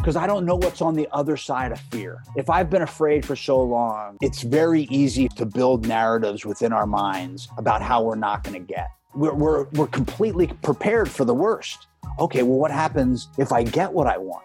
because I don't know what's on the other side of fear. If I've been afraid for so long, it's very easy to build narratives within our minds about how we're not going to get. We're completely prepared for the worst. Okay, well, what happens if I get what I want?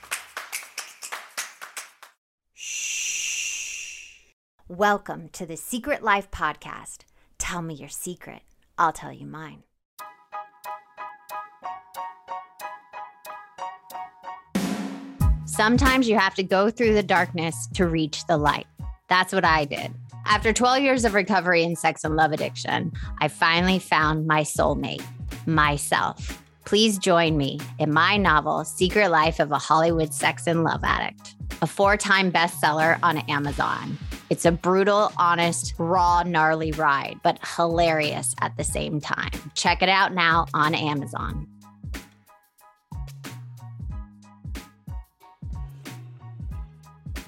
Welcome to the Secret Life Podcast. Tell me your secret. I'll tell you mine. Sometimes you have to go through the darkness to reach the light. That's what I did. After 12 years of recovery in sex and love addiction, I finally found my soulmate, myself. Please join me in my novel, Secret Life of a Hollywood Sex and Love Addict, a 4-time bestseller on Amazon. It's a brutal, honest, raw, gnarly ride, but hilarious at the same time. Check it out now on Amazon.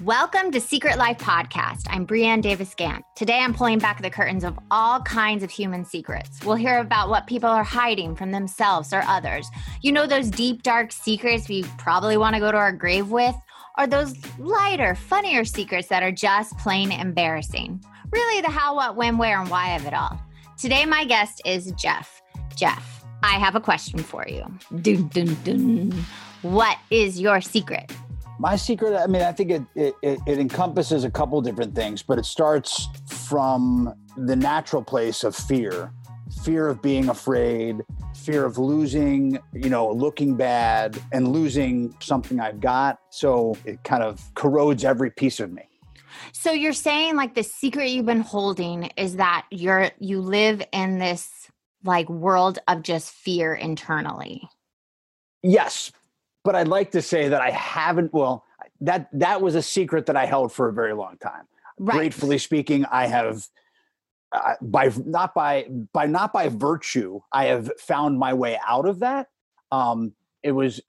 Welcome to Secret Life Podcast. I'm Brienne Davis Gant. Today, I'm pulling back the curtains of all kinds of human secrets. We'll hear about what people are hiding from themselves or others. You know those deep, dark secrets we probably want to go to our grave with? Are those lighter, funnier secrets that are just plain embarrassing? Really the how, what, when, where, and why of it all. Today, my guest is Jeff. Jeff, I have a question for you. Dun, dun, dun. What is your secret? My secret, I mean, I think it encompasses a couple different things, but it starts from the natural place of fear. Fear of being afraid, fear of losing, looking bad and losing something I've got. So it kind of corrodes every piece of me. So you're saying like the secret you've been holding is that you live in this like world of just fear internally. Yes. But I'd like to say that I haven't, well, that was a secret that I held for a very long time. Right. Gratefully speaking, I have by virtue, I have found my way out of that. It was,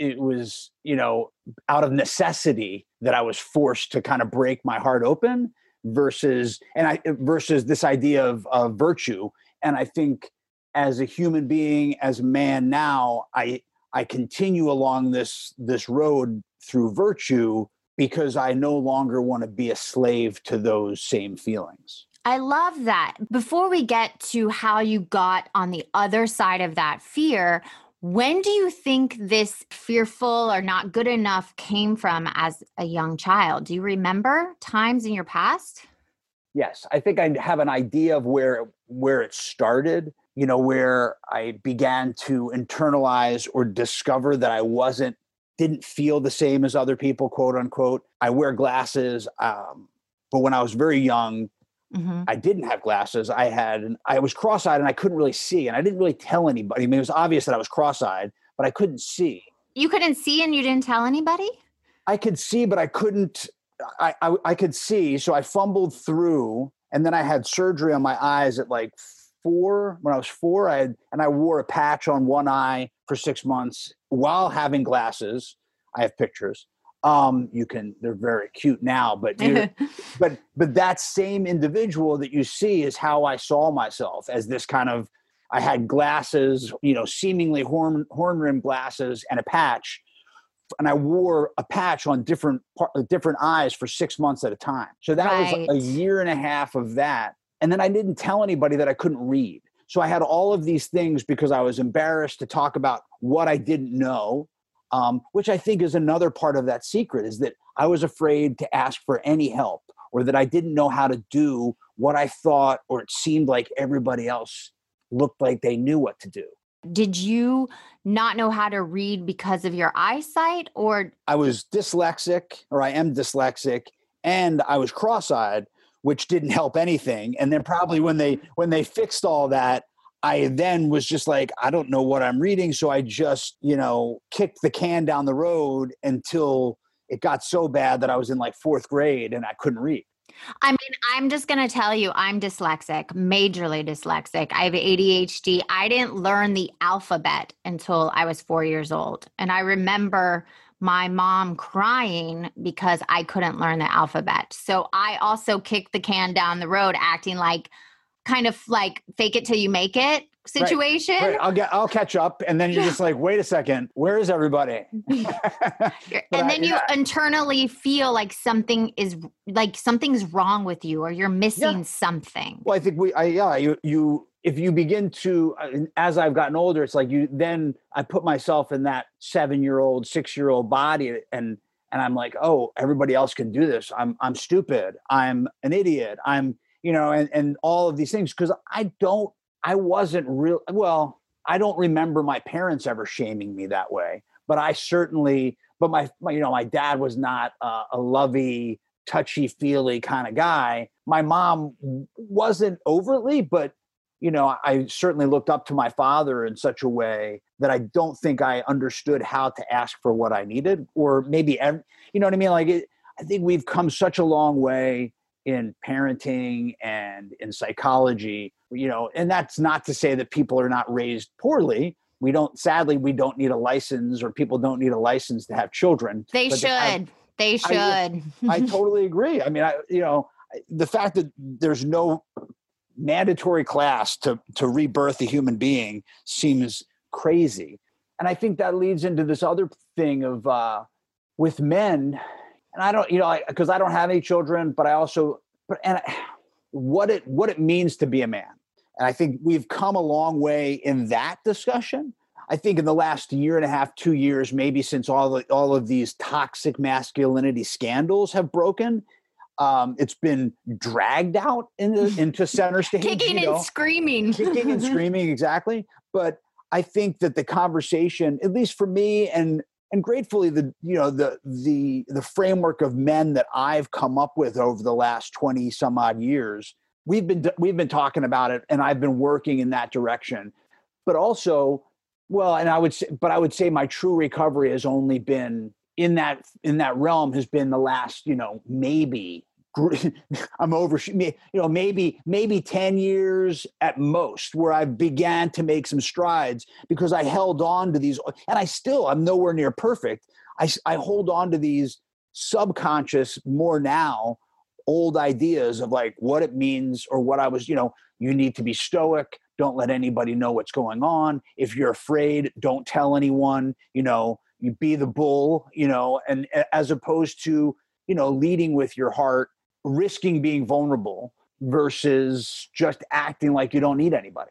out of necessity that I was forced to kind of break my heart open versus this idea of virtue. And I think as a human being, as a man now, I continue along this road through virtue because I no longer want to be a slave to those same feelings. I love that. Before we get to how you got on the other side of that fear, when do you think this fearful or not good enough came from as a young child? Do you remember times in your past? Yes, I think I have an idea of where it started, where I began to internalize or discover that I didn't feel the same as other people, quote unquote. I wear glasses, but when I was very young, mm-hmm. I didn't have glasses. I was cross-eyed and I couldn't really see. And I didn't really tell anybody. I mean, it was obvious that I was cross-eyed, but I couldn't see. You couldn't see and you didn't tell anybody? I could see, but I couldn't. I could see. So I fumbled through and then I had surgery on my eyes at like 4. When I was 4, I wore a patch on one eye for 6 months while having glasses. I have pictures. They're very cute now, but that same individual that you see is how I saw myself as this kind of, I had glasses, seemingly horn rimmed glasses and a patch. And I wore a patch on different eyes for 6 months at a time. So that was like a year and a half of that. And then I didn't tell anybody that I couldn't read. So I had all of these things because I was embarrassed to talk about what I didn't know. which I think is another part of that secret, is that I was afraid to ask for any help, or that I didn't know how to do what I thought, or it seemed like everybody else looked like they knew what to do. Did you not know how to read because of your eyesight, or? I was dyslexic, or I am dyslexic, and I was cross-eyed, which didn't help anything. And then probably when they fixed all that, I then was just like, I don't know what I'm reading. So I just, kicked the can down the road until it got so bad that I was in like 4th grade and I couldn't read. I mean, I'm just going to tell you, I'm dyslexic, majorly dyslexic. I have ADHD. I didn't learn the alphabet until I was 4 years old. And I remember my mom crying because I couldn't learn the alphabet. So I also kicked the can down the road, acting like kind of like fake it till you make it situation. Right. I'll catch up. And then you're just like, wait a second, where is everybody? You internally feel like something's wrong with you, or you're missing something. Well, I think if you begin to, as I've gotten older, it's like I put myself in that 7-year-old, 6-year-old body, and I'm like, oh, everybody else can do this. I'm stupid. I'm an idiot. And all of these things. Cause I don't remember my parents ever shaming me that way, but I certainly, my dad was not a lovey, touchy feely kind of guy. My mom wasn't overtly, but I certainly looked up to my father in such a way that I don't think I understood how to ask for what I needed, or maybe, you know what I mean? I think we've come such a long way in parenting and in psychology, and that's not to say that people are not raised poorly. We don't need a license, or people don't need a license to have children. They should. I totally agree. I mean, the fact that there's no mandatory class to rebirth a human being seems crazy. And I think that leads into this other thing of, with men, and I don't, because I don't have any children, but I also, what it means to be a man. And I think we've come a long way in that discussion. I think in the last year and a half, 2 years, maybe since all of these toxic masculinity scandals have broken, it's been dragged out into center stage. Kicking and screaming, exactly. But I think that the conversation, at least for me, and gratefully, the framework of men that I've come up with over the last 20 some odd years, we've been talking about it, and I've been working in that direction. But also, I would say my true recovery has only been in that realm has been the last, maybe I'm overshooting, maybe 10 years at most, where I began to make some strides, because I held on to these, and I'm nowhere near perfect. I hold on to these subconscious, more now, old ideas of like what it means, or what I was, you need to be stoic. Don't let anybody know what's going on. If you're afraid, don't tell anyone, you be the bull, and as opposed to, leading with your heart, risking being vulnerable versus just acting like you don't need anybody.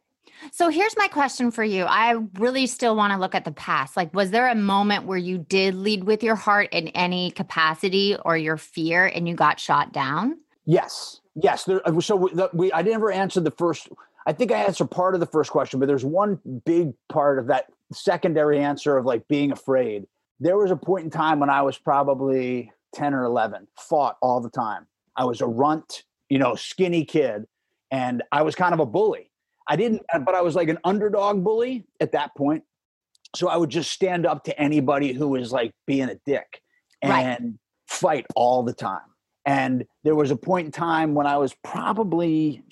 So here's my question for you. I really still want to look at the past. Like, was there a moment where you did lead with your heart in any capacity, or your fear, and you got shot down? Yes. I never answered the first. I think I answered part of the first question, but there's one big part of that secondary answer of like being afraid. There was a point in time when I was probably 10 or 11, fought all the time. I was a runt, skinny kid, and I was kind of a bully. But I was like an underdog bully at that point. So I would just stand up to anybody who was like being a dick and fight all the time. And there was a point in time when I was probably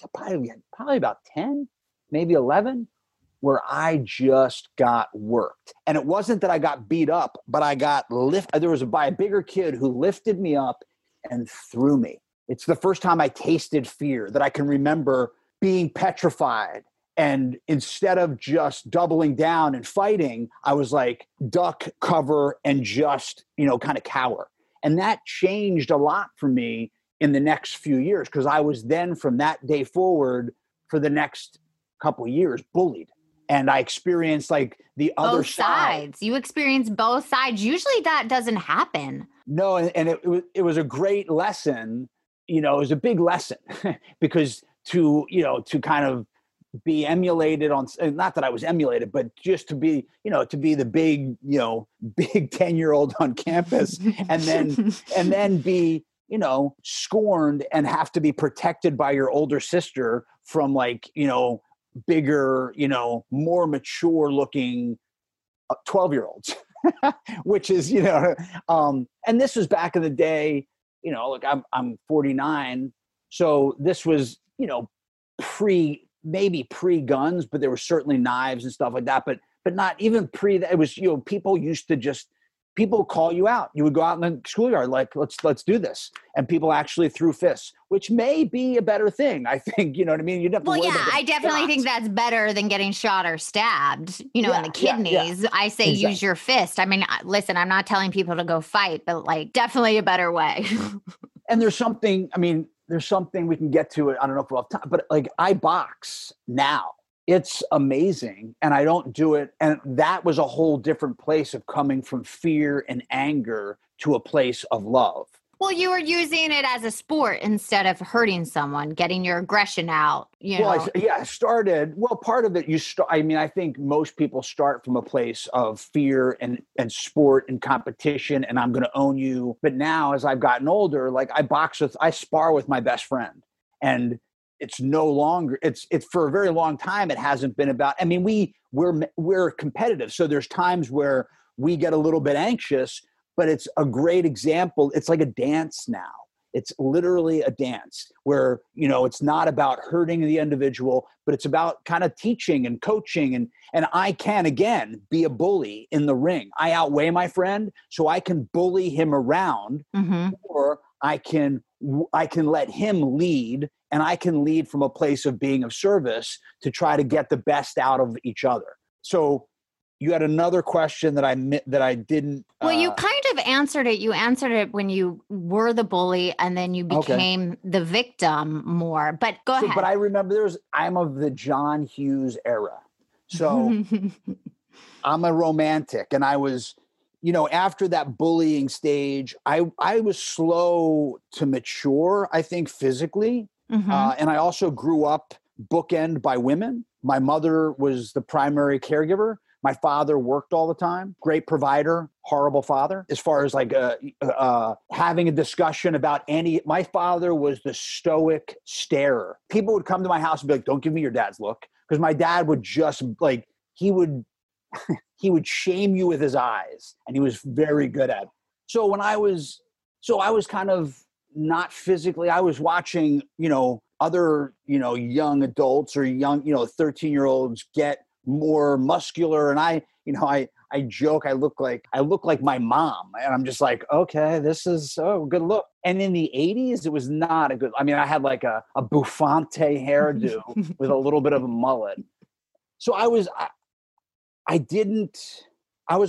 about 10, maybe 11, where I just got worked. And it wasn't that I got beat up, but I got lifted. There was by a bigger kid who lifted me up and threw me. It's the first time I tasted fear, that I can remember being petrified. And instead of just doubling down and fighting, I was like, duck, cover, and just, kind of cower. And that changed a lot for me in the next few years, because I was then, from that day forward for the next couple of years, bullied. And I experienced like the other both sides. You experience both sides. Usually that doesn't happen. No. And it was a great lesson. You know, it was a big lesson because to kind of be emulated on, not that I was emulated, but just to be, to be the big 10-year-old on campus and then be, scorned and have to be protected by your older sister from like, bigger, more mature looking 12-year-olds, which is, and this was back in the day, look, I'm 49. So this was, maybe pre guns, but there were certainly knives and stuff like that, but not even pre that. It was, people used to just, people call you out. You would go out in the schoolyard, like, let's do this. And people actually threw fists, which may be a better thing. I think, you know what I mean? You'd have to worry about I definitely think that's better than getting shot or stabbed, in the kidneys. Yeah. I say, exactly. Use your fist. I mean, listen, I'm not telling people to go fight, but like definitely a better way. And there's something we can get to it. I don't know if we'll have time, but like I box now. It's amazing. And I don't do it. And that was a whole different place of coming from fear and anger to a place of love. Well, you were using it as a sport instead of hurting someone, getting your aggression out. Part of it, I think most people start from a place of fear and sport and competition and I'm going to own you. But now as I've gotten older, like I spar with my best friend and it's no longer, it's for a very long time. It hasn't been about, I mean, we're competitive. So there's times where we get a little bit anxious, but it's a great example. It's like a dance now. It's literally a dance where, it's not about hurting the individual, but it's about kind of teaching and coaching. And I can, again, be a bully in the ring. I outweigh my friend, so I can bully him around, or I can let him lead, and I can lead from a place of being of service to try to get the best out of each other. So you had another question that I didn't. Well, you kind of answered it. You answered it when you were the bully and then you became the victim more, but go ahead. But I remember I'm of the John Hughes era. So I'm a romantic, and I was, after that bullying stage, I was slow to mature, I think, physically. And I also grew up bookend by women. My mother was the primary caregiver. My father worked all the time. Great provider, horrible father. As far as like having a discussion about my father was the stoic starer. People would come to my house and be like, don't give me your dad's look. Because my dad would just like, he would shame you with his eyes, and he was very good at it. So I was kind of not physically, I was watching, other, young adults or young, 13-year-olds get more muscular. And I joke, I look like my mom, and I'm just like, okay, this is good look. And in the 80s, it was not a good, I had like a bouffante hairdo with a little bit of a mullet. So I was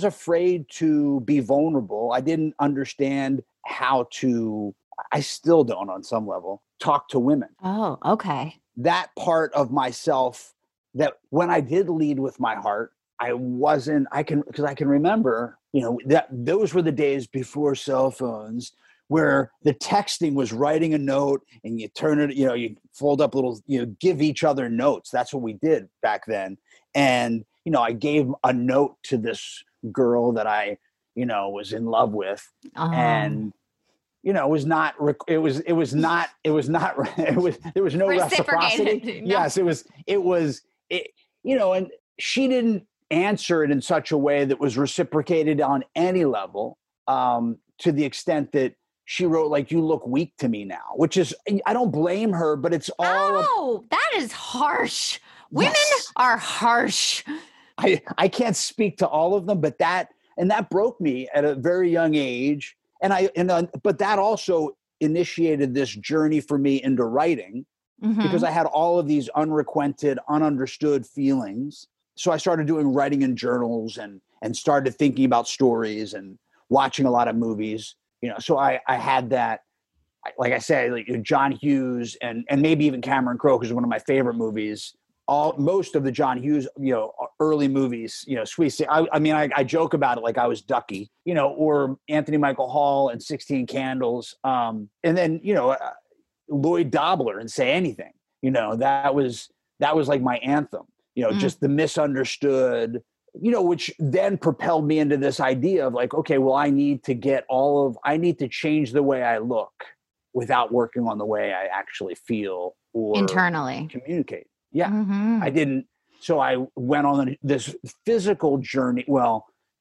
afraid to be vulnerable. I didn't understand how to, I still don't on some level, talk to women. Oh, okay. That part of myself that when I did lead with my heart, because I can remember, that those were the days before cell phones where the texting was writing a note and you turn it, you fold up little, give each other notes. That's what we did back then. And, I gave a note to this girl that I, was in love with. And, there was no reciprocity. No. Yes. And she didn't answer it in such a way that was reciprocated on any level, to the extent that she wrote like, you look weak to me now, which is, I don't blame her, but it's all. Oh, that is harsh. Women are harsh. I can't speak to all of them, but that broke me at a very young age. But that also initiated this journey for me into writing, because I had all of these unrequited, ununderstood feelings. So I started doing writing in journals and started thinking about stories and watching a lot of movies. So I had that, like I said, John Hughes and maybe even Cameron Crowe, because it's one of my favorite movies. most of the John Hughes, early movies, Sweet. I joke about it like I was Ducky, or Anthony Michael Hall and 16 Candles. And then, Lloyd Dobler and Say Anything, that was like my anthem, just the misunderstood, which then propelled me into this idea of like, okay, well, I need to change the way I look without working on the way I actually feel or internally communicate. Yeah. Mm-hmm. So I went on this physical journey,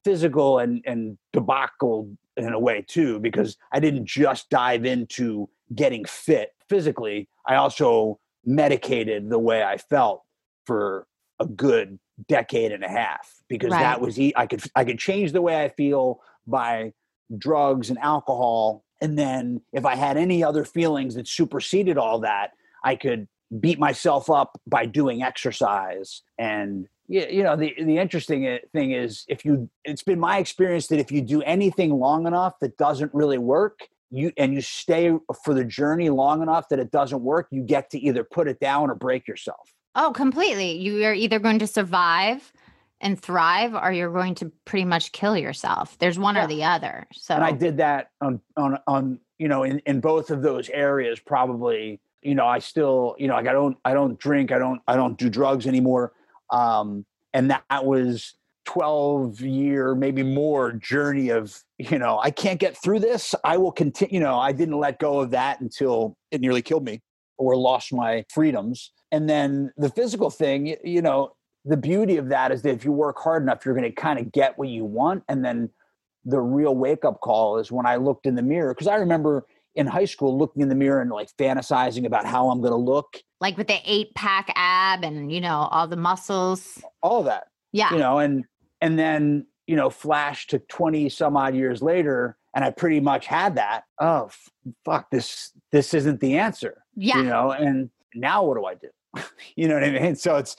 physical and debacle in a way too, because I didn't just dive into getting fit physically. I also medicated the way I felt for a good decade and a half, because that was, I could change the way I feel by drugs and alcohol. And then if I had any other feelings that superseded all that, I could beat myself up by doing exercise. And the interesting thing is, it's been my experience that if you do anything long enough that doesn't really work, you stay for the journey long enough that it doesn't work, you get to either put it down or break yourself. Oh, completely. You are either going to survive and thrive, or you're going to pretty much kill yourself. There's one or the other. So, and I did that on in both of those areas, probably. I still, like I don't drink, I don't do drugs anymore. And that was 12-year, maybe more journey of, I can't get through this. I will continue. I didn't let go of that until it nearly killed me or lost my freedoms. And then the physical thing, the beauty of that is that if you work hard enough, you're going to kind of get what you want. And then the real wake-up call is when I looked in the mirror, because I remember in high school looking in the mirror and like fantasizing about how I'm going to look. Like with the 8-pack ab and, all the muscles. All that. Yeah. And then, flash to 20 some odd years later, and I pretty much had that. Oh, fuck, this isn't the answer. Yeah. And now what do I do? You know what I mean? So it's,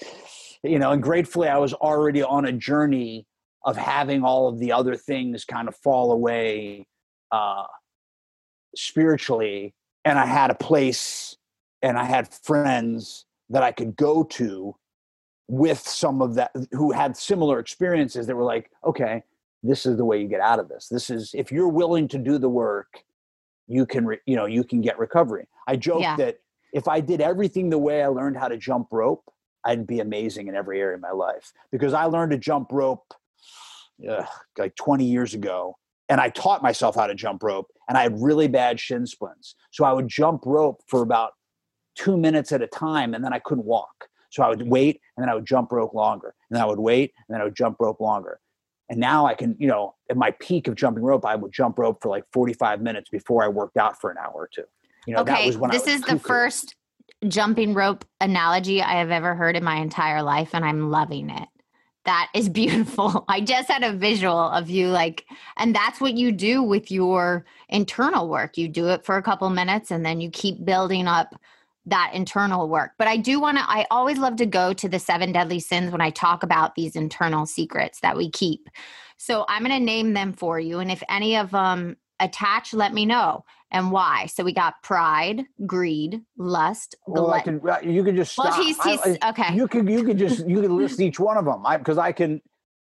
and gratefully I was already on a journey of having all of the other things kind of fall away, spiritually, and I had a place and I had friends that I could go to with some of that who had similar experiences that were like, okay, this is the way you get out of this. This is, if you're willing to do the work, you can, you can get recovery. I joke that if I did everything the way I learned how to jump rope, I'd be amazing in every area of my life, because I learned to jump rope like 20 years ago. And I taught myself how to jump rope, and I had really bad shin splints. So I would jump rope for about 2 minutes at a time, and then I couldn't walk. So I would wait, and then I would jump rope longer. And then I would wait, and then I would jump rope longer. And now I can, at my peak of jumping rope, I would jump rope for like 45 minutes before I worked out for an hour or two. That was when I was cuckoo. This is the first jumping rope analogy I have ever heard in my entire life, and I'm loving it. That is beautiful. I just had a visual of you and that's what you do with your internal work. You do it for a couple minutes and then you keep building up that internal work. But I always love to go to the 7 deadly sins when I talk about these internal secrets that we keep. So I'm going to name them for you. And if any of them attach, let me know and why. So we got pride, greed, lust, gluttony. You can just stop. Well, okay. You could list each one of them.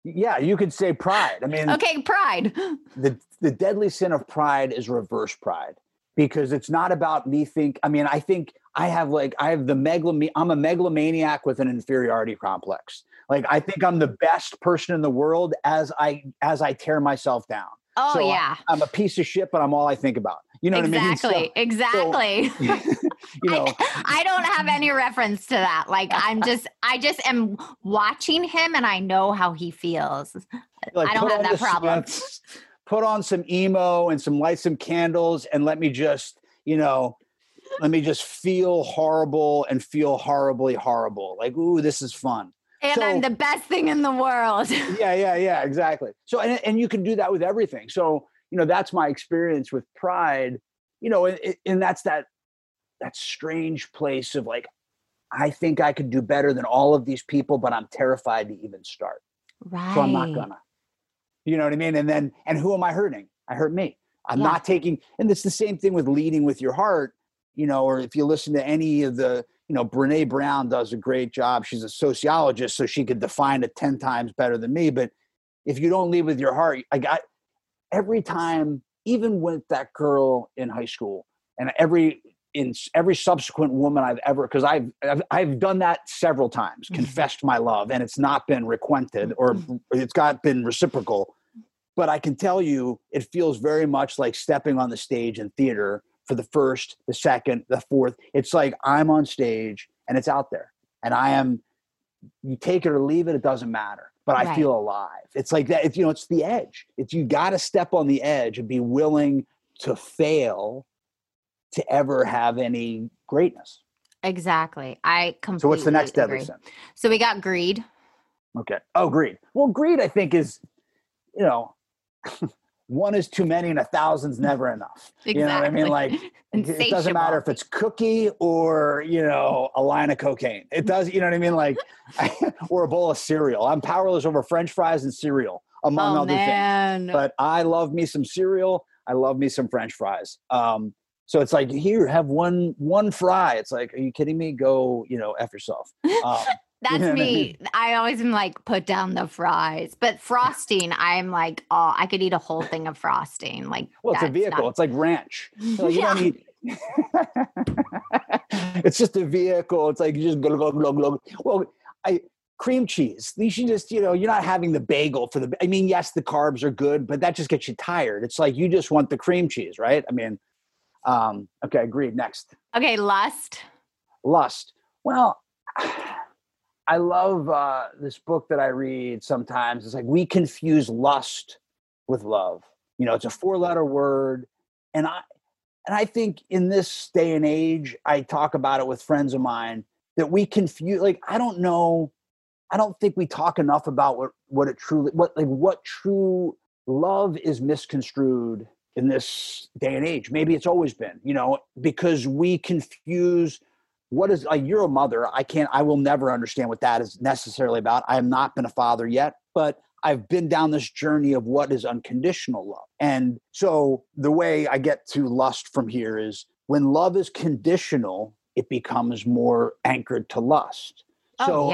You could say pride. I mean, okay, pride. The deadly sin of pride is reverse pride, because it's not about me. I think I have I'm a megalomaniac with an inferiority complex. Like, I think I'm the best person in the world as I tear myself down. Oh, so yeah. I'm a piece of shit, but I'm all I think about. You know what I mean? Exactly. So, I don't have any reference to that. Like, I just am watching him and I know how he feels. Like, I don't have that problem. Put on some emo and light some candles and let me just feel horrible and feel horribly horrible. Like, ooh, this is fun. And so, I'm the best thing in the world. Yeah, exactly. So, and you can do that with everything. So, that's my experience with pride, and that's that strange place of like, I think I could do better than all of these people, but I'm terrified to even start. Right. So I'm not gonna, you know what I mean? And then, who am I hurting? I hurt me. I'm not taking, and it's the same thing with leading with your heart, or if you listen to any of the you know, Brene Brown does a great job. She's a sociologist, so she could define it 10 times better than me. But if you don't lead with your heart, I got every time, even with that girl in high school and every subsequent woman I've ever, because I've done that several times, confessed my love, and it's not been requited or it's got been reciprocal. But I can tell you, it feels very much like stepping on the stage in theater for the first, the second, the fourth. It's like I'm on stage and it's out there, and I am, you take it or leave it, it doesn't matter, but I feel alive. It's like that. It's, you know, it's the edge. It's, you got to step on the edge and be willing to fail to ever have any greatness. Exactly. I completely So what's the next agree. Deadly sin? So we got greed. Okay. Oh, greed. Well, greed, I think, is, you know, one is too many and 1,000's never enough. Exactly. You know what I mean? Like, it doesn't matter if it's cookie or, you know, a line of cocaine. It does, you know what I mean? Like, or a bowl of cereal. I'm powerless over French fries and cereal, among other things. But I love me some cereal. I love me some French fries. So it's like, here, have one fry. It's like, are you kidding me? Go, you know, F yourself. That's you know me. I always am like, put down the fries. But frosting, I'm like, oh, I could eat a whole thing of frosting. Like, well, it's a vehicle. It's like ranch. So you don't need... It's just a vehicle. It's like, you just go. Well, cream cheese. You should just, you know, you're not having the bagel for the, I mean, yes, the carbs are good, but that just gets you tired. It's like, you just want the cream cheese, right? I mean, okay, agreed. Next. Okay, lust. Well, I love this book that I read sometimes. It's like, we confuse lust with love. You know, it's a 4-letter word. And I think in this day and age, I talk about it with friends of mine, that we confuse, like, I don't know. I don't think we talk enough about what true love is misconstrued in this day and age. Maybe it's always been, you know, because we confuse what is, like, you're a mother. I will never understand what that is necessarily about. I have not been a father yet, but I've been down this journey of what is unconditional love. And so the way I get to lust from here is, when love is conditional, it becomes more anchored to lust. So,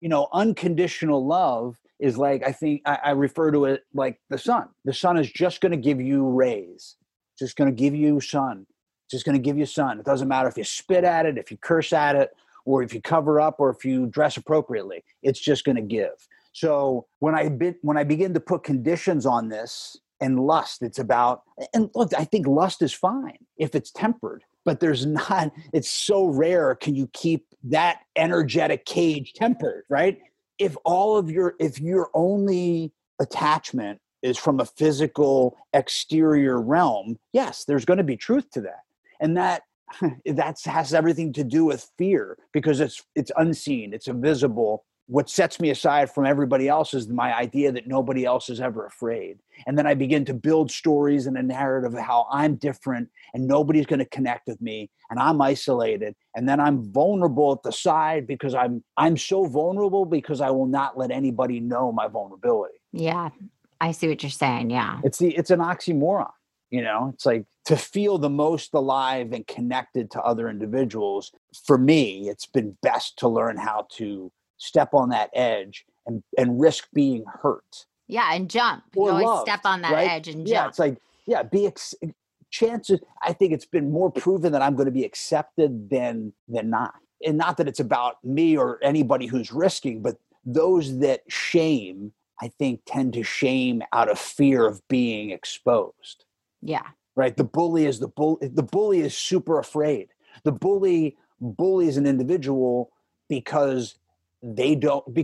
you know, unconditional love is like, I think I refer to it like the sun. The sun is just going to give you rays. It's just going to give you sun. It's just going to give you sun. It doesn't matter if you spit at it, if you curse at it, or if you cover up, or if you dress appropriately. It's just going to give. So when I begin to put conditions on this, and lust, it's about, and look, I think lust is fine if it's tempered, but there's not, it's so rare can you keep that energetic cage tempered, right? If your only attachment is from a physical exterior realm, yes, there's going to be truth to that. And that has everything to do with fear, because it's unseen, it's invisible. What sets me aside from everybody else is my idea that nobody else is ever afraid. And then I begin to build stories and a narrative of how I'm different and nobody's going to connect with me and I'm isolated. And then I'm vulnerable at the side, because I'm so vulnerable because I will not let anybody know my vulnerability. Yeah. I see what you're saying. Yeah. It's an oxymoron, you know, it's like, to feel the most alive and connected to other individuals. For me, it's been best to learn how to step on that edge and risk being hurt. Yeah, and jump. Or you always loved, step on that edge and jump. Yeah, it's like, be chances. I think it's been more proven that I'm going to be accepted than not. And not that it's about me or anybody who's risking, but those that shame, I think, tend to shame out of fear of being exposed. Yeah. Right? The bully is super afraid. The bully bullies an individual because they want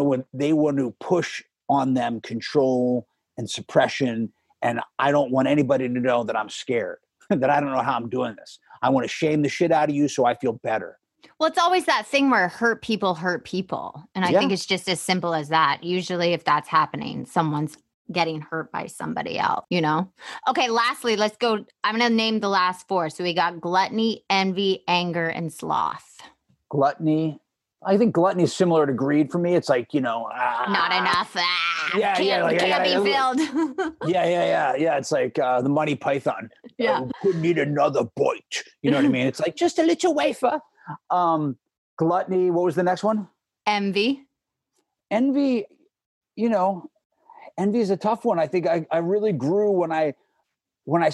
to push on them control and suppression. And I don't want anybody to know that I'm scared, that I don't know how I'm doing this. I want to shame the shit out of you so I feel better. Well, it's always that thing where hurt people. And I think it's just as simple as that. Usually if that's happening, someone's getting hurt by somebody else, you know? Okay. Lastly, let's go. I'm going to name the last four. So we got gluttony, envy, anger, and sloth. Gluttony. I think gluttony is similar to greed for me. It's like, you know, not enough. Can't be filled. Yeah. It's like the Monty Python. Yeah. Could need another bite. You know what I mean? It's like just a little wafer. Gluttony. What was the next one? Envy. Envy, you know, envy is a tough one. I think I really grew when I really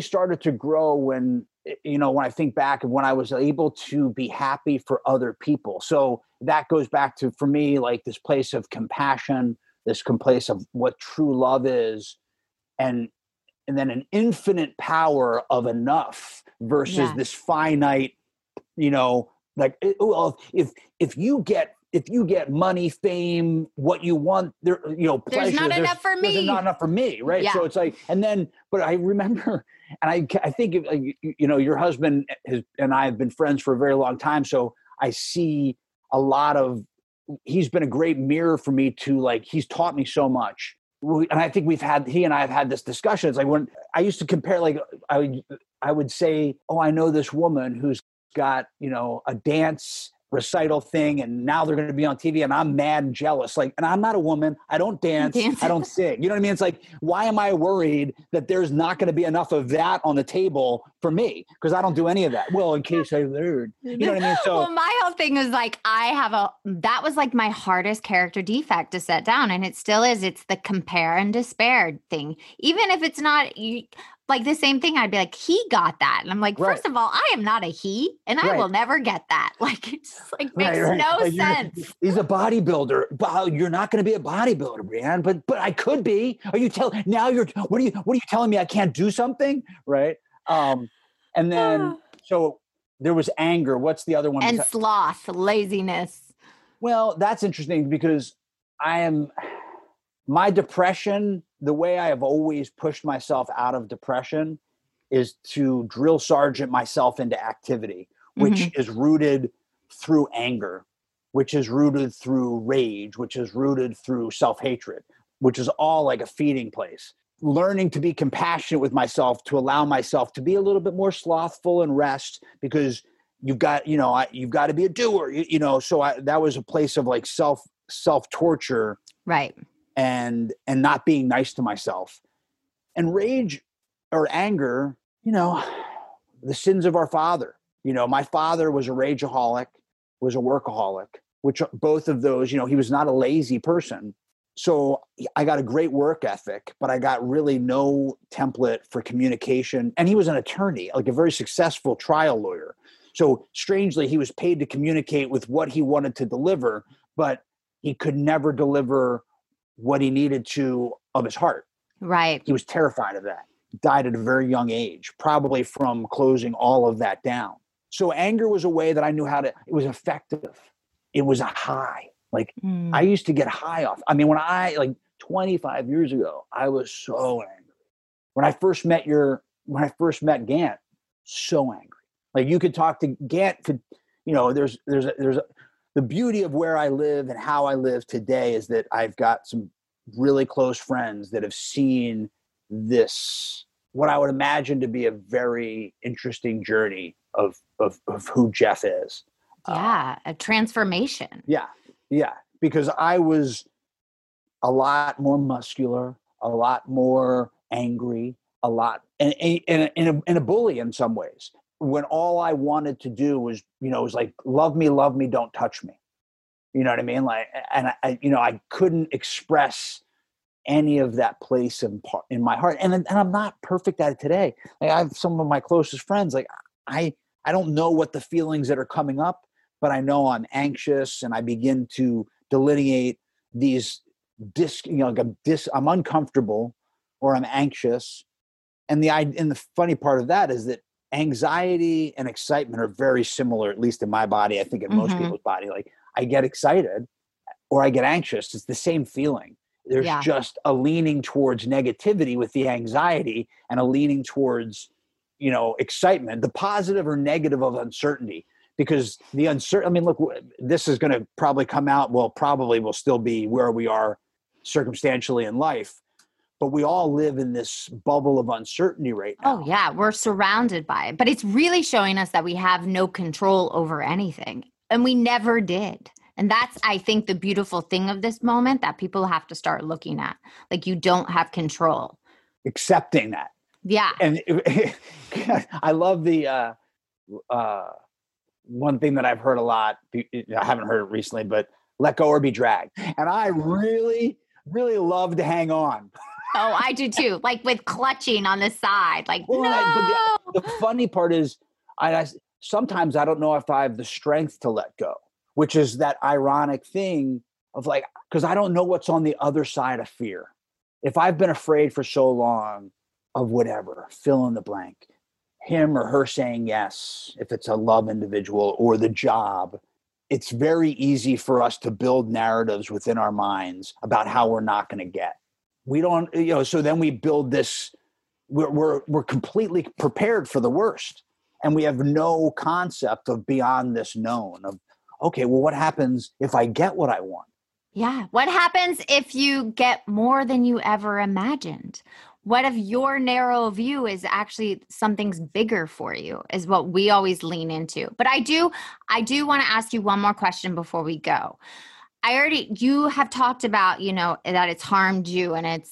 started to grow when, you know, when I think back and when I was able to be happy for other people. So that goes back to, for me, like this place of compassion, this place of what true love is, and then an infinite power of enough versus this finite, you know, like, well, if you get money, fame, what you want, there, you know, pleasure, there's not enough for me. Right. Yeah. So it's like, and then, but I remember, and I think, you know, your husband and I have been friends for a very long time. So I see a lot of, he's been a great mirror for me to, like, he's taught me so much. And I think he and I have had this discussion. It's like when I used to compare, like, I would say, oh, I know this woman who's got, you know, a dance recital thing, and now they're going to be on TV, and I'm mad and jealous. Like, and I'm not a woman. I don't dance. I don't sing. You know what I mean? It's like, why am I worried that there's not going to be enough of that on the table for me? Because I don't do any of that. Well, in case I learned, you know what I mean? So, well, my whole thing is like, that was like my hardest character defect to set down. And it still is. It's the compare and despair thing. Even if it's not, like the same thing, I'd be like, he got that. And I'm like, first of all, I am not a he, and I will never get that. Like, it just like makes no sense. He's a bodybuilder. You're not going to be a bodybuilder, Brienne, but I could be. What are you telling me I can't do something? Right. And then, so there was anger. What's the other one? And sloth, laziness. Well, that's interesting because my depression, the way I have always pushed myself out of depression is to drill sergeant myself into activity, which is rooted through anger, which is rooted through rage, which is rooted through self-hatred, which is all like a feeding place. Learning to be compassionate with myself, to allow myself to be a little bit more slothful and rest, because you've got to be a doer, you know? So that was a place of like self-torture. Right. And not being nice to myself. And rage or anger, you know, the sins of our father. You know, my father was a rageaholic, was a workaholic, which both of those, you know, he was not a lazy person. So I got a great work ethic, but I got really no template for communication. And he was an attorney, like a very successful trial lawyer. So strangely, he was paid to communicate with what he wanted to deliver, but he could never deliver what he needed to of his heart. Right. He was terrified of that. Died at a very young age, probably from closing all of that down. So anger was a way that I knew how to, it was effective. It was a high. Like I used to get high off. I mean, when I, like 25 years ago, I was so angry. When I first met Gant, so angry. Like you could talk to Gant to, you know, the beauty of where I live and how I live today is that I've got some really close friends that have seen this, what I would imagine to be a very interesting journey of who Jeff is. Yeah. A transformation. Yeah. Yeah. Because I was a lot more muscular, a lot more angry, a lot, and a bully in some ways. When all I wanted to do was, you know, it was like, love me, don't touch me. You know what I mean? Like, and I, you know, I couldn't express any of that place in my heart. And I'm not perfect at it today. Like I have some of my closest friends. Like I don't know what the feelings that are coming up, but I know I'm anxious and I begin to delineate these I'm uncomfortable or I'm anxious. And the funny part of that is that anxiety and excitement are very similar, at least in my body. I think in most people's body, like I get excited or I get anxious. It's the same feeling. There's just a leaning towards negativity with the anxiety and a leaning towards, you know, excitement, the positive or negative of uncertainty, because the uncertainty, I mean, look, this is going to probably come out. Well, probably we'll still be where we are circumstantially in life. But we all live in this bubble of uncertainty right now. Oh, yeah. We're surrounded by it. But it's really showing us that we have no control over anything. And we never did. And that's, I think, the beautiful thing of this moment that people have to start looking at. Like, you don't have control. Accepting that. Yeah. And I love one thing that I've heard a lot, I haven't heard it recently, but let go or be dragged. And I really, really love to hang on. Oh, I do too. Like with clutching on the side, like, well, no. But the funny part is I sometimes I don't know if I have the strength to let go, which is that ironic thing of like, because I don't know what's on the other side of fear. If I've been afraid for so long of whatever, fill in the blank, him or her saying yes, if it's a love individual or the job, it's very easy for us to build narratives within our minds about how we're not going to get. We don't, you know, so then we build this, we're completely prepared for the worst. And we have no concept of beyond this known of, okay, well, what happens if I get what I want? Yeah. What happens if you get more than you ever imagined? What if your narrow view is actually something's bigger for you is what we always lean into. But I do want to ask you one more question before we go. You have talked about, you know, that it's harmed you but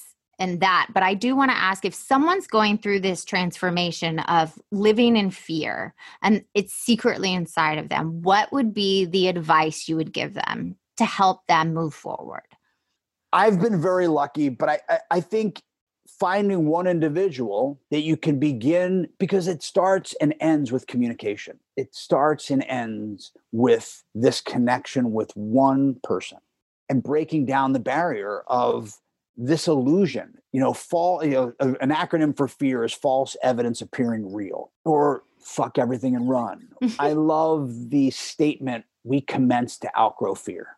I do want to ask if someone's going through this transformation of living in fear and it's secretly inside of them, what would be the advice you would give them to help them move forward? I've been very lucky, but I think finding one individual that you can begin, because it starts and ends with communication. It starts and ends with this connection with one person and breaking down the barrier of this illusion. You know, an acronym for fear is false evidence appearing real, or fuck everything and run. I love the statement, we commence to outgrow fear.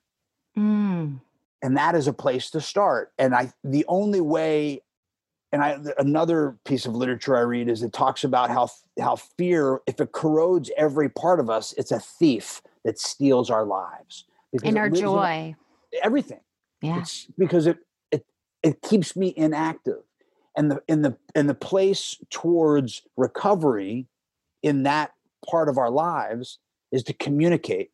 Mm. And that is a place to start. And the only way, another piece of literature I read is it talks about how fear, if it corrodes every part of us, it's a thief that steals our lives. And our joy. Everything. Yeah. It's because it keeps me inactive. And the place towards recovery in that part of our lives is to communicate.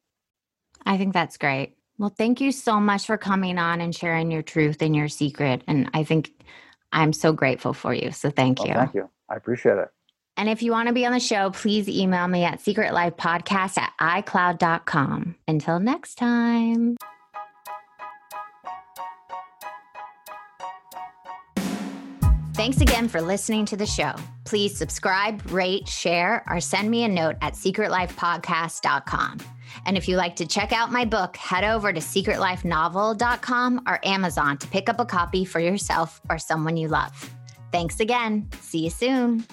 I think that's great. Well, thank you so much for coming on and sharing your truth and your secret. And I think I'm so grateful for you. So thank you. Thank you. I appreciate it. And if you want to be on the show, please email me at secretlifepodcast@icloud.com. Until next time. Thanks again for listening to the show. Please subscribe, rate, share, or send me a note at secretlifepodcast.com. And if you like to check out my book, head over to secretlifenovel.com or Amazon to pick up a copy for yourself or someone you love. Thanks again. See you soon.